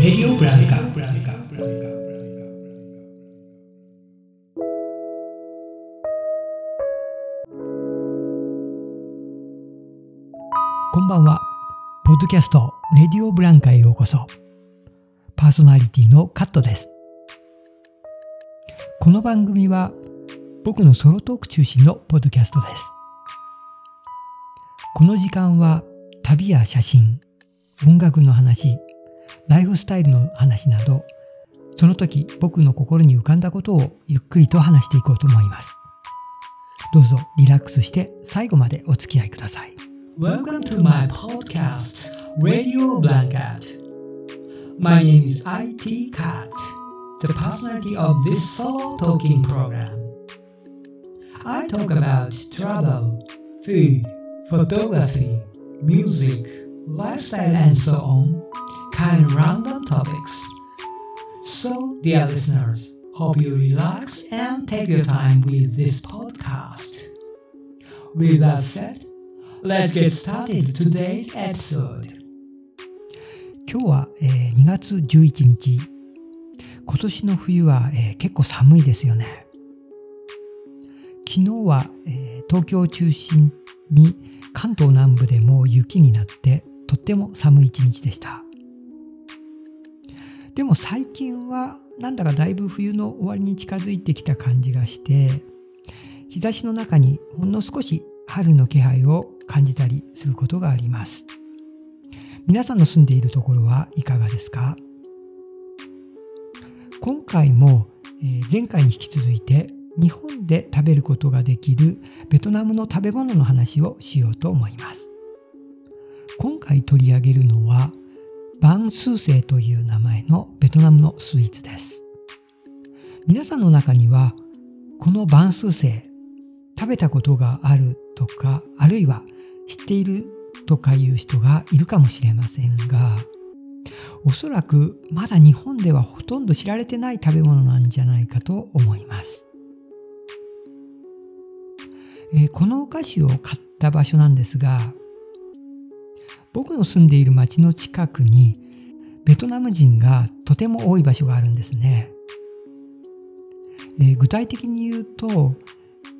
Radio Blanket。こんばんは。ポッドキャスト Radio Blanket へようこそ。パーソナリティのカットです。この番組は僕のソロトーク中心のポッドキャストです。この時間は旅や写真、音楽の話、ライフスタイルの話など、その時僕の心に浮かんだことをゆっくりと話していこうと思います。どうぞリラックスして最後までお付き合いください。Welcome to my podcast, Radio Blanket. My name is IT Cat, the personality of this solo talking program. I talk about travel, food, photography, music, lifestyle and so on.Kind of random topics. So, dear listeners, hope you relax and take your time with this podcast. With that said, let's get started today's episode. 今日は、2月11日。今年の冬は、結構寒いですよね。昨日は、東京を中心に関東南部でも雪になって、とっても寒い一日でした。でも最近はなんだかだいぶ冬の終わりに近づいてきた感じがして、日差しの中にほんの少し春の気配を感じたりすることがあります。皆さんの住んでいるところはいかがですか？今回も前回に引き続いて日本で食べることができるベトナムの食べ物の話をしようと思います。今回取り上げるのはバンスーセイという名前のベトナムのスイーツです。皆さんの中にはこのバンスーセイ食べたことがあるとか、あるいは知っているとかいう人がいるかもしれませんが、おそらくまだ日本ではほとんど知られてない食べ物なんじゃないかと思います。このお菓子を買った場所なんですが、僕の住んでいる町の近くにベトナム人がとても多い場所があるんですね。具体的に言うと、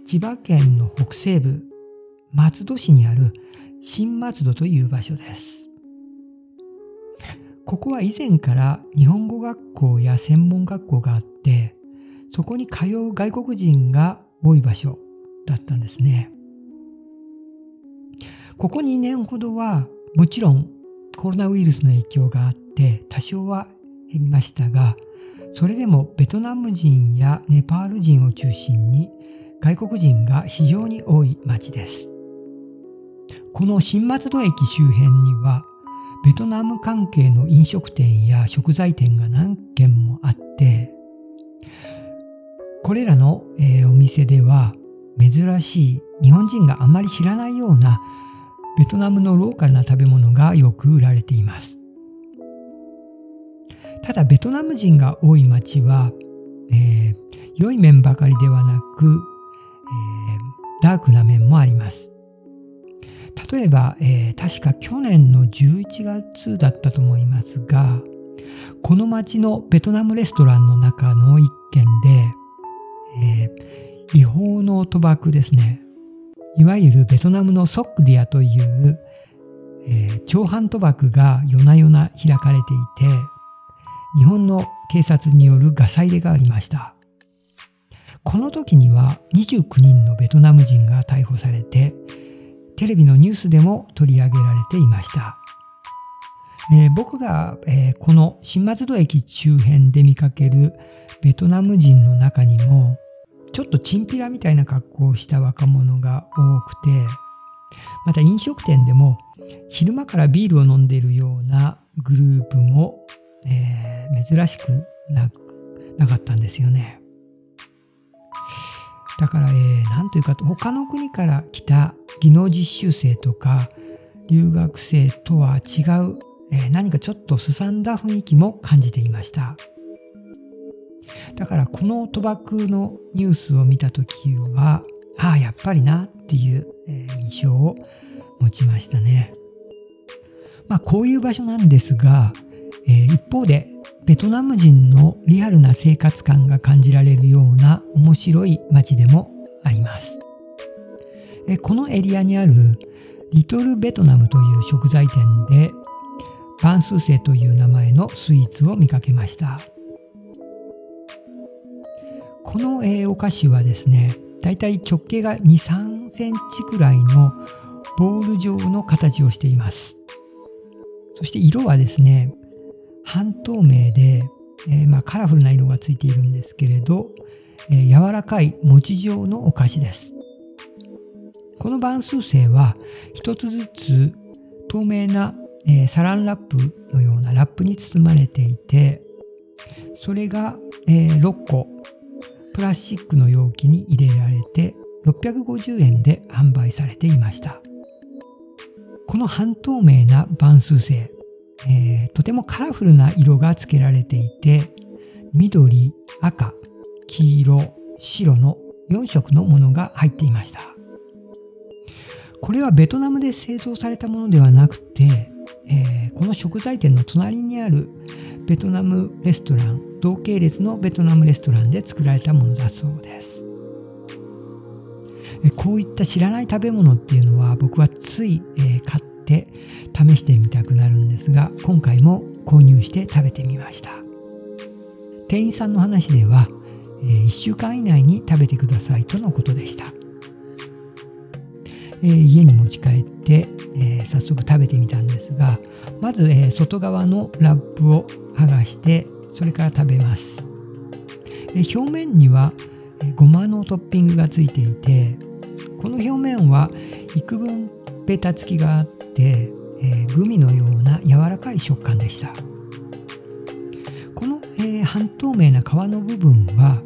千葉県の北西部松戸市にある新松戸という場所です。ここは以前から日本語学校や専門学校があって、そこに通う外国人が多い場所だったんですね。ここ2年ほどはもちろんコロナウイルスの影響があって多少は減りましたが、それでもベトナム人やネパール人を中心に外国人が非常に多い町です。この新松戸駅周辺にはベトナム関係の飲食店や食材店が何軒もあって、これらのお店では珍しい日本人があまり知らないようなベトナムのローカルな食べ物がよく売られています。ただベトナム人が多い町は、良い面ばかりではなく、ダークな面もあります。例えば、確か去年の11月だったと思いますが、この町のベトナムレストランの中の一軒で、違法の賭博ですね。いわゆるベトナムのソックディアという、長半賭博が夜な夜な開かれていて、日本の警察によるガサ入れがありました。この時には29人のベトナム人が逮捕されて、テレビのニュースでも取り上げられていました。僕が、この新松戸駅周辺で見かけるベトナム人の中にも、ちょっとチンピラみたいな格好をした若者が多くて、また飲食店でも昼間からビールを飲んでいるようなグループも、珍しく なかったんですよね。だから、なんというか他の国から来た技能実習生とか留学生とは違う、何かちょっとすさんだ雰囲気も感じていました。だからこの賭博のニュースを見たときは、ああやっぱりなっていう印象を持ちましたね。まあ、こういう場所なんですが、一方でベトナム人のリアルな生活感が感じられるような面白い街でもあります。このエリアにあるリトルベトナムという食材店でバンスーセという名前のスイーツを見かけました。この、お菓子はですね、だいたい直径が 2,3 センチくらいのボール状の形をしています。そして色はですね、半透明で、カラフルな色がついているんですけれど、柔らかい餅状のお菓子です。このバンスーセは一つずつ透明な、サランラップのようなラップに包まれていて、それが、6個プラスチックの容器に入れられて650円で販売されていました。この半透明なバンスーセ、とてもカラフルな色がつけられていて、緑、赤、黄色、白の4色のものが入っていました。これはベトナムで製造されたものではなくて、この食材店の隣にあるベトナムレストラン、同系列のベトナムレストランで作られたものだそうです。こういった知らない食べ物っていうのは僕はつい買って試してみたくなるんですが、今回も購入して食べてみました。店員さんの話では1週間以内に食べてくださいとのことでした。家に持ち帰って早速食べてみたんですが、まず外側のラップを剥がして、それから食べます。表面にはごまのトッピングがついていて、この表面は幾分ベタつきがあって、グミのような柔らかい食感でした。この、半透明な皮の部分は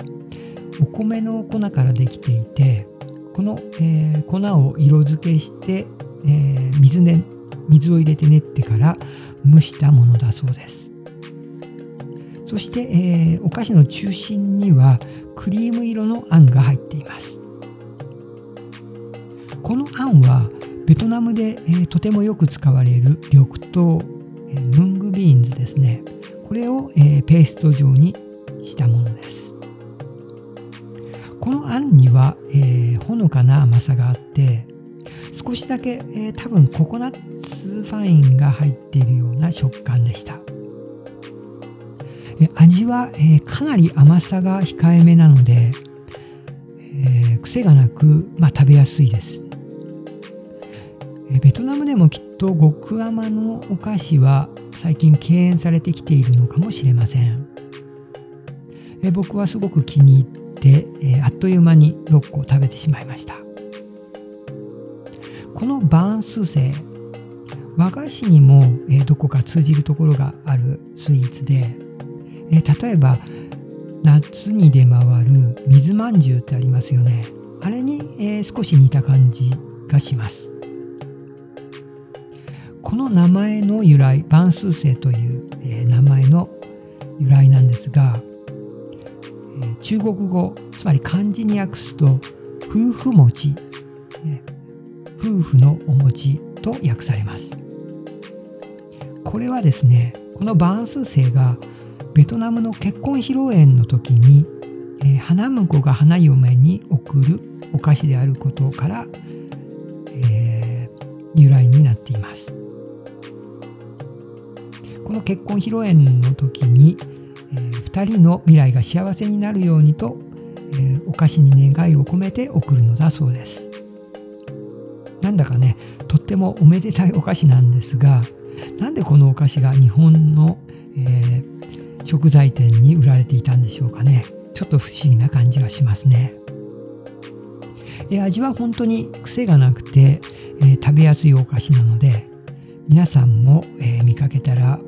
お米の粉からできていて、この、粉を色付けして、水を入れて練ってから蒸したものだそうです。そして、お菓子の中心にはクリーム色のあんが入っています。このあんはベトナムで、とてもよく使われる緑豆、ムングビーンズですね。これを、ペースト状にしたものです。このあんには、ほのかな甘さがあって、少しだけ、多分ココナッツファインが入っているような食感でした。味はかなり甘さが控えめなので、癖がなく、食べやすいです。ベトナムでもきっと極甘のお菓子は最近敬遠されてきているのかもしれません。僕はすごく気に入って、あっという間に6個食べてしまいました。このバンスーセ、和菓子にも、どこか通じるところがあるスイーツで、例えば夏に出回る水まんじゅうってありますよね。あれに、少し似た感じがします。この名前の由来、バンスーセという、名前の由来なんですが、中国語、つまり漢字に訳すと夫婦餅、夫婦のお餅と訳されます。これはですね、このバンスーセがベトナムの結婚披露宴の時に、花婿が花嫁に贈るお菓子であることから、由来になっています。この結婚披露宴の時に、2人の未来が幸せになるようにと、お菓子に願いを込めて贈るのだそうです。なんだかね、とってもおめでたいお菓子なんですが、なんでこのお菓子が日本の、食材店に売られていたんでしょうかね。ちょっと不思議な感じがしますね。味は本当に癖がなくて、食べやすいお菓子なので、皆さんも、見かけたら、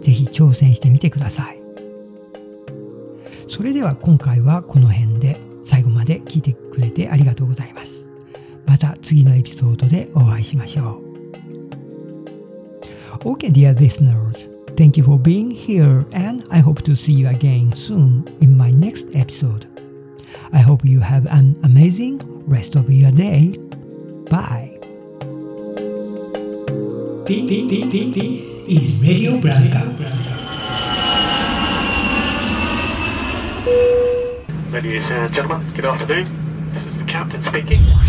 ぜひ挑戦してみてください。それでは今回はこの辺で、最後まで聞いてくれてありがとうございます。また次のエピソードでお会いしましょう。Okay, dear listeners.Thank you for being here, and I hope to see you again soon in my next episode. I hope you have an amazing rest of your day. Bye. This is Radio Blanket. Ladies and gentlemen, good afternoon. This is the captain speaking.